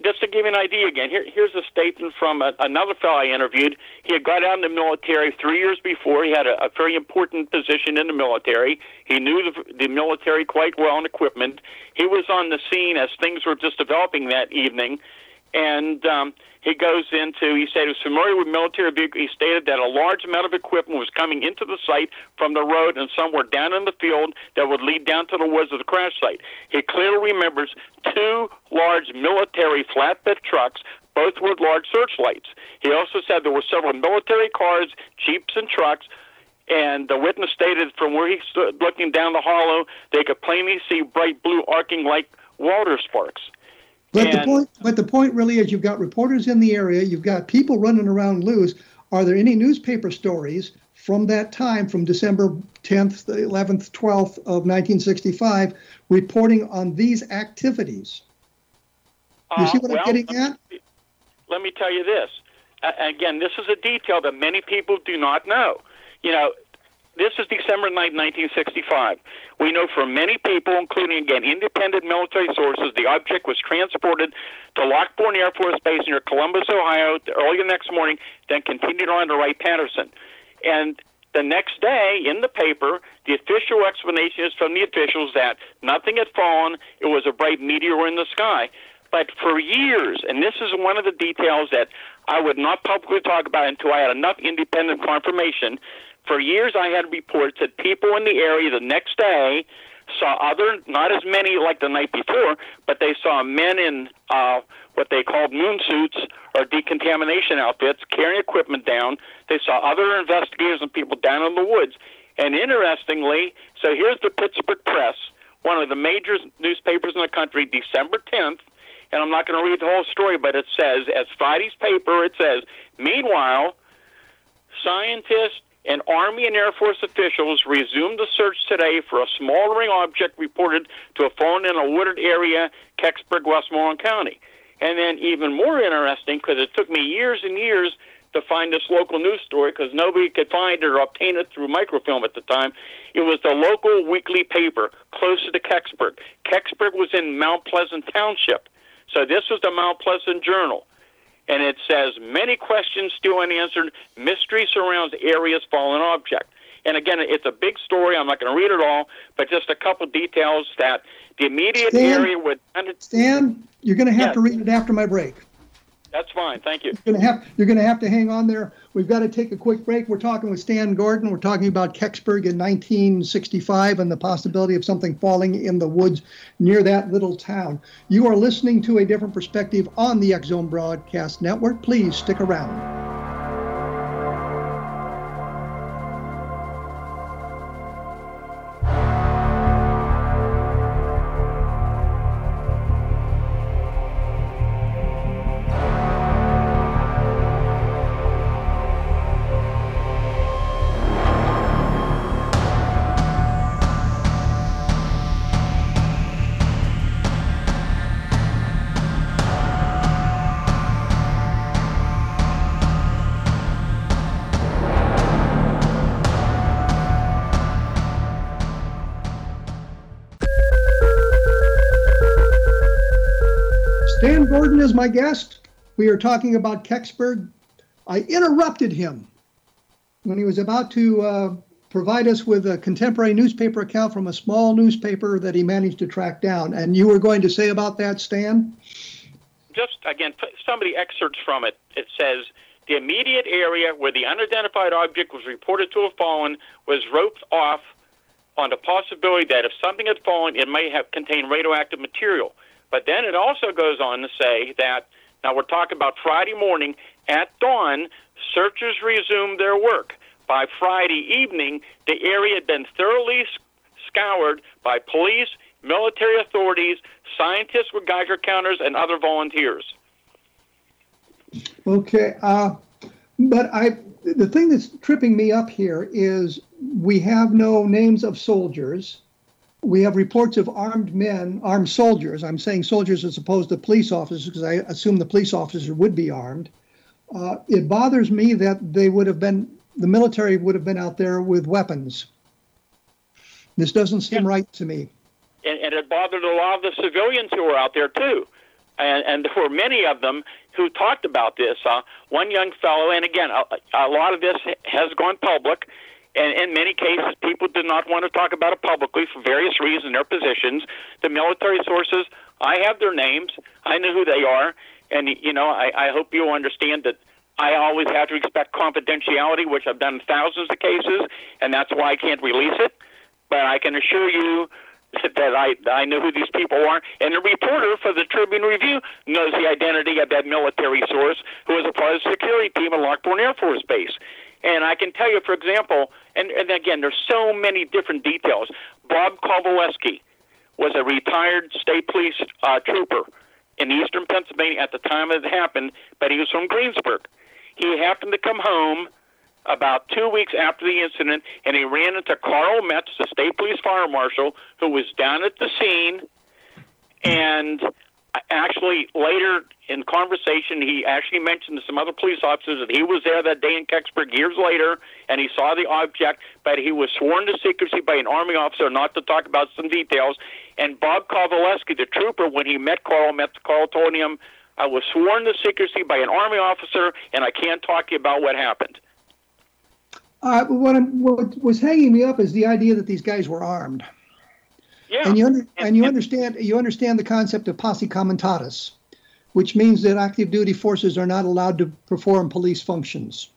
just to give you an idea again, here, here's a statement from a, another fellow I interviewed. He had got out in the military three years before. He had a, a very important position in the military. He knew the, the military quite well and equipment. He was on the scene as things were just developing that evening, and um, he goes into, he said he was familiar with military vehicles. He stated that a large amount of equipment was coming into the site from the road and somewhere down in the field that would lead down to the woods of the crash site. He clearly remembers two large military flatbed trucks, both with large searchlights. He also said there were several military cars, jeeps, and trucks, and the witness stated from where he stood looking down the hollow, they could plainly see bright blue arcing like water sparks. But the, point, but the point really is you've got reporters in the area, you've got people running around loose. Are there any newspaper stories from that time, from December tenth, eleventh, twelfth of nineteen sixty-five, reporting on these activities? You uh, see what well, I'm getting at? Let me tell you this. Uh, again, this is a detail that many people do not know. You know, this is December ninth, nineteen sixty-five. We know from many people, including, again, independent military sources, the object was transported to Lockbourne Air Force Base near Columbus, Ohio, early the next morning, then continued on to Wright-Patterson. And the next day, in the paper, the official explanation is from the officials that nothing had fallen, it was a bright meteor in the sky. But for years, and this is one of the details that I would not publicly talk about until I had enough independent confirmation, for years I had reports that people in the area the next day saw other, not as many like the night before, but they saw men in uh, what they called moon suits or decontamination outfits carrying equipment down. They saw other investigators and people down in the woods. And interestingly, so here's the Pittsburgh Press, one of the major newspapers in the country, December tenth, and I'm not going to read the whole story, but it says, as Friday's paper, it says, meanwhile, scientists and Army and Air Force officials resumed the search today for a smoldering object reported to have fallen in a wooded area, Kecksburg, Westmoreland County. And then even more interesting, because it took me years and years to find this local news story, because nobody could find it or obtain it through microfilm at the time, it was the local weekly paper closer to Kecksburg. Kecksburg was in Mount Pleasant Township. So this was the Mount Pleasant Journal. And it says, many questions still unanswered. Mystery surrounds area's fallen object. And again, it's a big story. I'm not going to read it all, but just a couple details that the immediate Stan, area would... Stan, you're going to have yes. to read it after my break. That's fine. Thank you. You're going to have, you're going to have to hang on there. We've got to take a quick break. We're talking with Stan Gordon. We're talking about Kecksburg in nineteen sixty-five and the possibility of something falling in the woods near that little town. You are listening to A Different Perspective on the X-Zone Broadcast Network. Please stick around. Stan Gordon is my guest. We are talking about Kecksburg. I interrupted him when he was about to uh, provide us with a contemporary newspaper account from a small newspaper that he managed to track down. And you were going to say about that, Stan? Just, again, somebody excerpts from it. It says, the immediate area where the unidentified object was reported to have fallen was roped off on the possibility that if something had fallen, it may have contained radioactive material. But then it also goes on to say that, now we're talking about Friday morning, at dawn, searchers resumed their work. By Friday evening, the area had been thoroughly scoured by police, military authorities, scientists with Geiger counters, and other volunteers. Okay, uh, but I the thing that's tripping me up here is we have no names of soldiers. We have reports of armed men, armed soldiers. I'm saying soldiers as opposed to police officers because I assume the police officer would be armed. Uh, it bothers me that they would have been, the military would have been out there with weapons. This doesn't seem yeah. right to me. And, and it bothered a lot of the civilians who were out there too. And, and there were many of them who talked about this. Uh, one young fellow, and again, a, a lot of this has gone public. And in many cases, people did not want to talk about it publicly for various reasons, their positions. The military sources, I have their names. I know who they are. And, you know, I, I hope you understand that I always have to respect confidentiality, which I've done in thousands of cases, and that's why I can't release it. But I can assure you that I, I know who these people are. And the reporter for the Tribune Review knows the identity of that military source who was a part of the security team at Lockbourne Air Force Base. And I can tell you, for example, and, and again, there's so many different details. Bob Kowaleski was a retired state police uh, trooper in eastern Pennsylvania at the time it happened, but he was from Greensburg. He happened to come home about two weeks after the incident, and he ran into Carl Metz, the state police fire marshal, who was down at the scene, and actually, later in conversation, he actually mentioned to some other police officers that he was there that day in Kecksburg years later, and he saw the object, but he was sworn to secrecy by an Army officer not to talk about some details. And Bob Kowaleski, the trooper, when he met Carl, met Carl, told him, I was sworn to secrecy by an Army officer, and I can't talk to you about what happened. Uh, what, I'm, what was hanging me up is the idea that these guys were armed. Yeah. And you, under, and, and you and, understand you understand the concept of posse comitatus. which means that active duty forces are not allowed to perform police functions.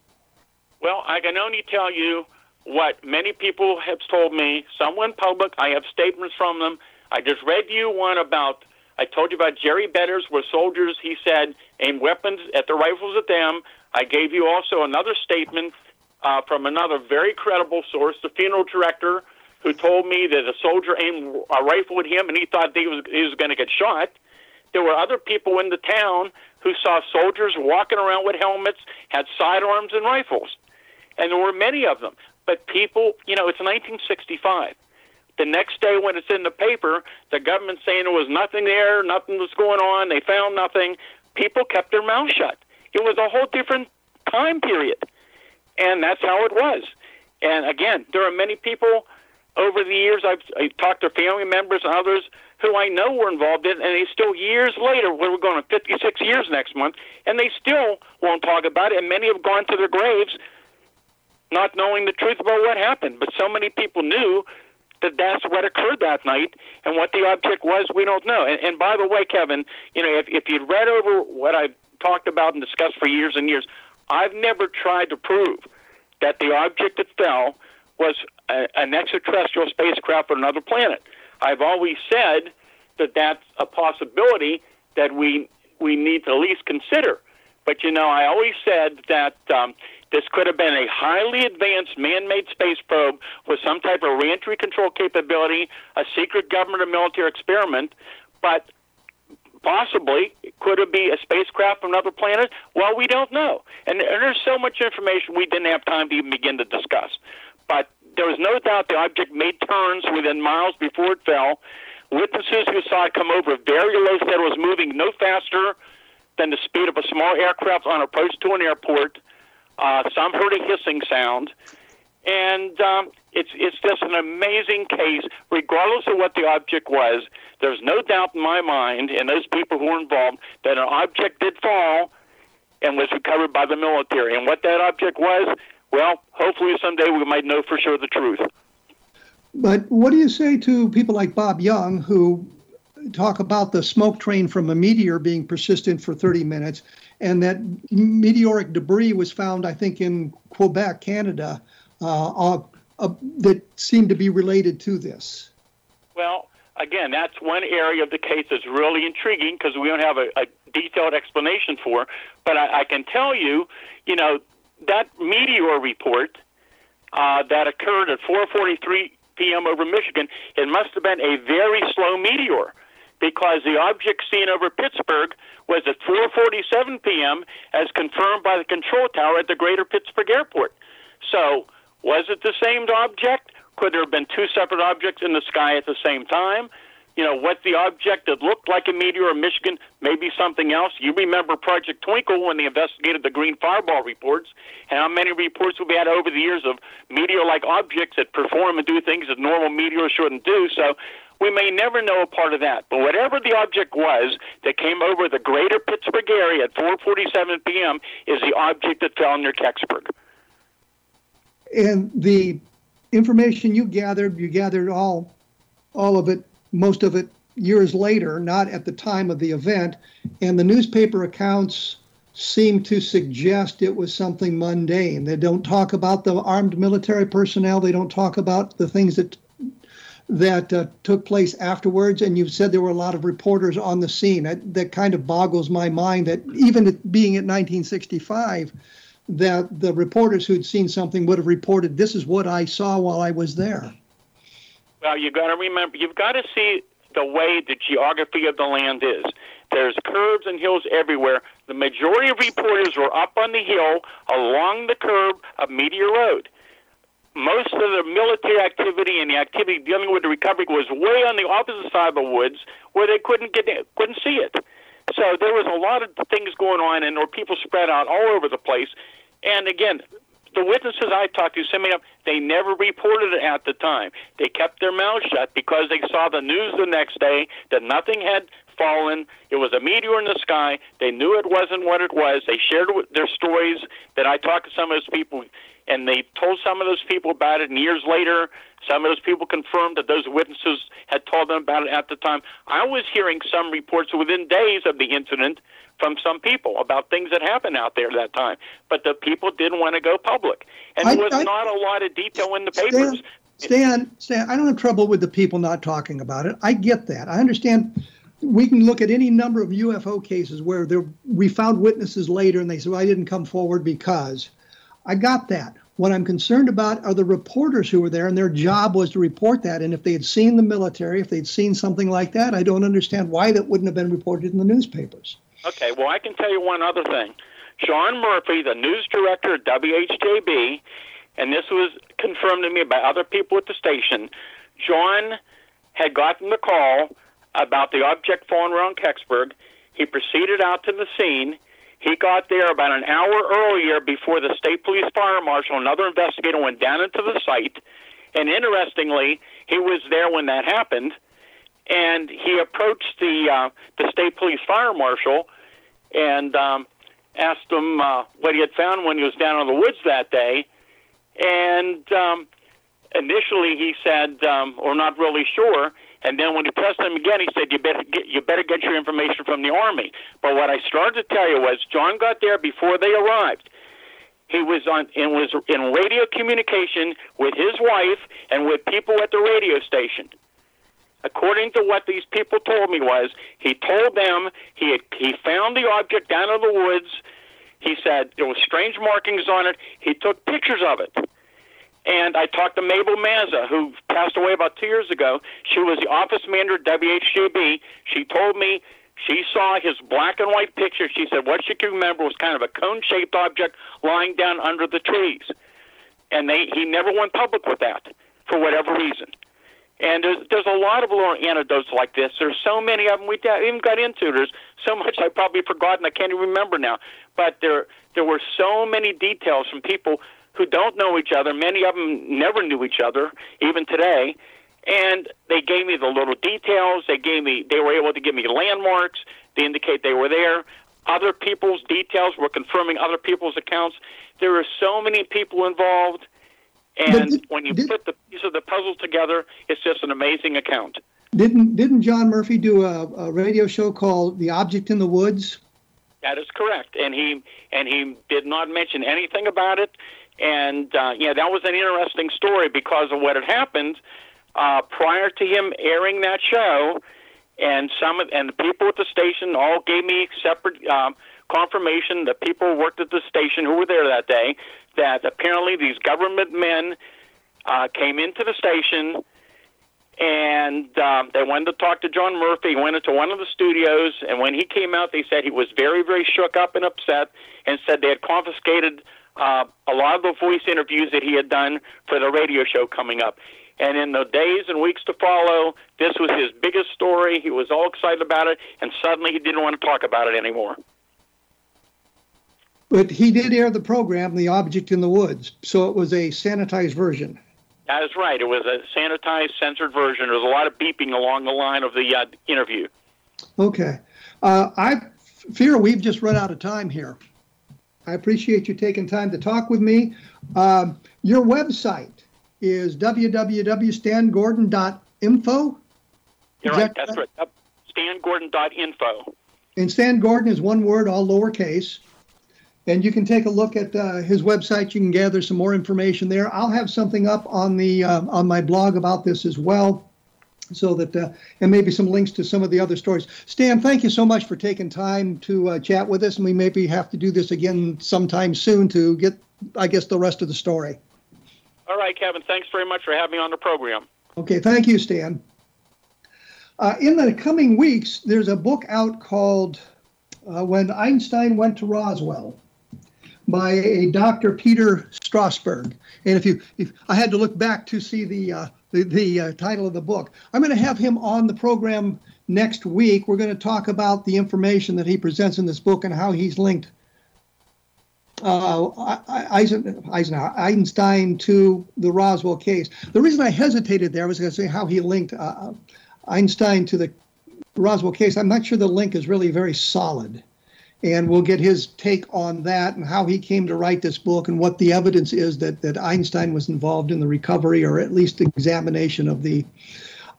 Well, I can only tell you what many people have told me. Some went public. I have statements from them. I just read you one about, I told you about Jerry Betters, where soldiers, he said, aim weapons at the rifles at them. I gave you also another statement uh, from another very credible source, the funeral director, who told me that a soldier aimed a rifle at him and he thought he was, he was going to get shot. There were other people in the town who saw soldiers walking around with helmets, had sidearms and rifles. And there were many of them. But people, you know, it's nineteen sixty-five. The next day when it's in the paper, the government's saying there was nothing there, nothing was going on, they found nothing. People kept their mouth shut. It was a whole different time period. And that's how it was. And again, there are many people over the years, I've, I've talked to family members and others who I know were involved in, and they still years later, we're going to fifty-six years next month, and they still won't talk about it, and many have gone to their graves not knowing the truth about what happened. But so many people knew that that's what occurred that night, and what the object was, we don't know. And, and by the way, Kevin, you know, if, if you'd read over what I've talked about and discussed for years and years, I've never tried to prove that the object that fell was a, an extraterrestrial spacecraft from another planet. I've always said that that's a possibility that we we need to at least consider. But, you know, I always said that um, this could have been a highly advanced man-made space probe with some type of reentry control capability, a secret government or military experiment, but possibly could it be a spacecraft from another planet? Well, we don't know. And, and there's so much information we didn't have time to even begin to discuss. But there was no doubt the object made turns within miles before it fell. Witnesses who saw it come over very low said it was moving no faster than the speed of a small aircraft on approach to an airport. Uh, some heard a hissing sound. And um, it's it's just an amazing case. Regardless of what the object was, there's no doubt in my mind, and those people who were involved, that an object did fall and was recovered by the military. And what that object was, well, hopefully someday we might know for sure the truth. But what do you say to people like Bob Young, who talk about the smoke train from a meteor being persistent for thirty minutes, and that meteoric debris was found, I think, in Quebec, Canada, uh, uh, uh, that seemed to be related to this? Well, again, that's one area of the case that's really intriguing because we don't have a, a detailed explanation for. But I, I can tell you, you know, that meteor report uh, that occurred at four forty-three p.m. over Michigan, it must have been a very slow meteor because the object seen over Pittsburgh was at four forty-seven p.m. as confirmed by the control tower at the Greater Pittsburgh Airport. So was it the same object? Could there have been two separate objects in the sky at the same time? You know, what the object that looked like a meteor in Michigan, maybe something else. You remember Project Twinkle when they investigated the green fireball reports, and how many reports we've had over the years of meteor-like objects that perform and do things that normal meteors shouldn't do. So we may never know a part of that. But whatever the object was that came over the greater Pittsburgh area at four forty-seven p.m. is the object that fell near Kecksburg. And the information you gathered, you gathered all, all of it, most of it years later, not at the time of the event, and the newspaper accounts seem to suggest it was something mundane. They don't talk about the armed military personnel. They don't talk about the things that that uh, took place afterwards, and you've said there were a lot of reporters on the scene. That, that kind of boggles my mind that even at, being at nineteen sixty-five, that the reporters who'd seen something would have reported, this is what I saw while I was there. Well, you've got to remember, you've got to see the way the geography of the land is. There's curves and hills everywhere. The majority of reporters were up on the hill along the curve of Meteor Road. Most of the military activity and the activity dealing with the recovery was way on the opposite side of the woods where they couldn't get couldn't see it. So there was a lot of things going on, and there were people spread out all over the place. And again, the witnesses I talked to, summing up, they never reported it at the time. They kept their mouths shut because they saw the news the next day that nothing had fallen. It was a meteor in the sky. They knew it wasn't what it was. They shared their stories that I talked to some of those people. and they told some of those people about it, and years later, some of those people confirmed that those witnesses had told them about it at the time. I was hearing some reports within days of the incident from some people about things that happened out there at that time, but the people didn't want to go public, and I, there was I, not a lot of detail in the Stan, papers. Stan, Stan, I don't have trouble with the people not talking about it. I get that. I understand. We can look at any number of U F O cases where there, we found witnesses later and they said, well, I didn't come forward because. I got that. What I'm concerned about are the reporters who were there, and their job was to report that. And if they had seen the military, if they'd seen something like that, I don't understand why that wouldn't have been reported in the newspapers. Okay, well, I can tell you one other thing. John Murphy, the news director at W H J B, and this was confirmed to me by other people at the station, John had gotten the call about the object falling around Kecksburg. He proceeded out to the scene. He got there about an hour earlier before the state police fire marshal and other investigator went down into the site. And interestingly, he was there when that happened. And he approached the uh, the state police fire marshal and um, asked him uh, what he had found when he was down in the woods that day. And um, initially he said, um, or not really sure. And then when he pressed him again, he said, you better get, you better get your information from the Army. But what I started to tell you was John got there before they arrived. He was on and was in radio communication with his wife and with people at the radio station. According to what these people told me was, he told them he had, he found the object down in the woods. He said there were strange markings on it. He took pictures of it. And I talked to Mabel Mazza, who passed away about two years ago. She was the office manager at W H J B. She told me she saw his black and white picture. She said what she could remember was kind of a cone-shaped object lying down under the trees. And they, he never went public with that for whatever reason. And there's, there's a lot of little anecdotes like this. There's so many of them we even got into. There's so much I've probably forgotten. I can't even remember now. But there, there were so many details from people who don't know each other. Many of them never knew each other, even today. And they gave me the little details. They gave me. They were able to give me landmarks to indicate they were there. Other people's details were confirming other people's accounts. There were so many people involved. And did, when you did, put the piece of the puzzle together, it's just an amazing account. Didn't didn't John Murphy do a, a radio show called The Object in the Woods? That is correct. And he and he did not mention anything about it. And, uh, yeah, that was an interesting story because of what had happened uh, prior to him airing that show. And some of, and the people at the station all gave me separate um, confirmation, the people who worked at the station who were there that day, that apparently these government men uh, came into the station and um, they wanted to talk to John Murphy. He went into one of the studios, and when he came out, they said he was very, very shook up and upset and said they had confiscated Uh, a lot of the voice interviews that he had done for the radio show coming up. And in the days and weeks to follow, this was his biggest story. He was all excited about it, and suddenly he didn't want to talk about it anymore. But he did air the program, The Object in the Woods, so it was a sanitized version. That is right. It was a sanitized, censored version. There was a lot of beeping along the line of the uh, interview. Okay. Uh, I fear we've just run out of time here. I appreciate you taking time to talk with me. Um, your website is w w w dot stan gordon dot info. You're right, that that's right. right. stan gordon dot info. And Stan Gordon is one word, all lowercase. And you can take a look at uh, his website. You can gather some more information there. I'll have something up on the uh, on my blog about this as well, so that uh, and maybe some links to some of the other stories. Stan, thank you so much for taking time to uh, chat with us, and we maybe have to do this again sometime soon to get, I guess, the rest of the story. All right, Kevin, thanks very much for having me on the program. Okay, thank you, Stan. Uh, in the coming weeks, there's a book out called uh, When Einstein Went to Roswell, by a Doctor Peter Strasberg. And if you, if I had to look back to see the uh, the, the uh, title of the book. I'm going to have him on the program next week. We're going to talk about the information that he presents in this book and how he's linked uh, Eisen, Eisenhower, Einstein to the Roswell case. The reason I hesitated there was going to say how he linked uh, Einstein to the Roswell case. I'm not sure the link is really very solid. And we'll get his take on that and how he came to write this book and what the evidence is that, that Einstein was involved in the recovery or at least examination of the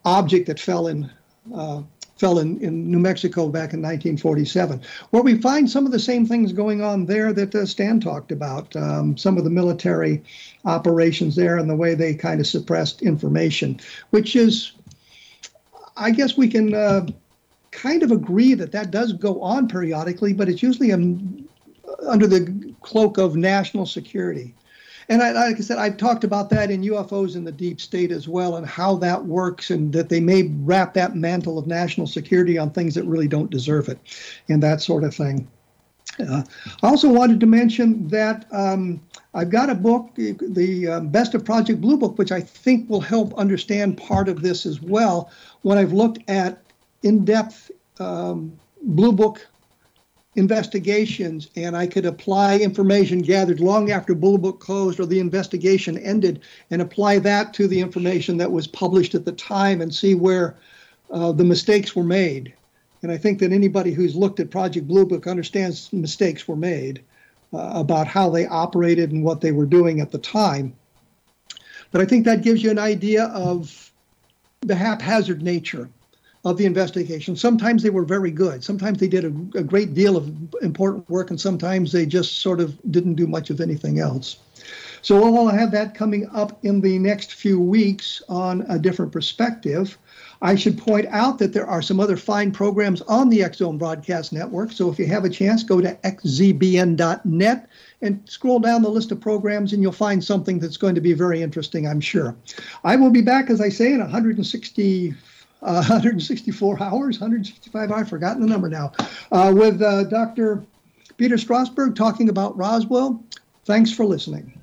object that fell in uh, fell in, in New Mexico back in nineteen forty-seven, where we find some of the same things going on there that uh, Stan talked about, um, some of the military operations there and the way they kind of suppressed information, which is, I guess we can... Uh, kind of agree that that does go on periodically, but it's usually um, under the cloak of national security. And I, like I said, I've talked about that in U F Os in the Deep State as well, and how that works, and that they may wrap that mantle of national security on things that really don't deserve it, and that sort of thing. Uh, I also wanted to mention that um, I've got a book, the um, Best of Project Blue Book, which I think will help understand part of this as well. When I've looked at in-depth um, Blue Book investigations, and I could apply information gathered long after Blue Book closed or the investigation ended and apply that to the information that was published at the time and see where uh, the mistakes were made. And I think that anybody who's looked at Project Blue Book understands mistakes were made uh, about how they operated and what they were doing at the time. But I think that gives you an idea of the haphazard nature of the investigation. Sometimes they were very good. Sometimes they did a, a great deal of important work, and sometimes they just sort of didn't do much of anything else. So we'll have that coming up in the next few weeks on A Different Perspective. I should point out that there are some other fine programs on the X-Zone Broadcast Network, so if you have a chance, go to x z b n dot net and scroll down the list of programs, and you'll find something that's going to be very interesting, I'm sure. I will be back, as I say, in one hundred sixty Uh, one hundred sixty-four hours, one hundred sixty-five, I've forgotten the number now, uh, with uh, Doctor Peter Strasberg talking about Roswell. Thanks for listening.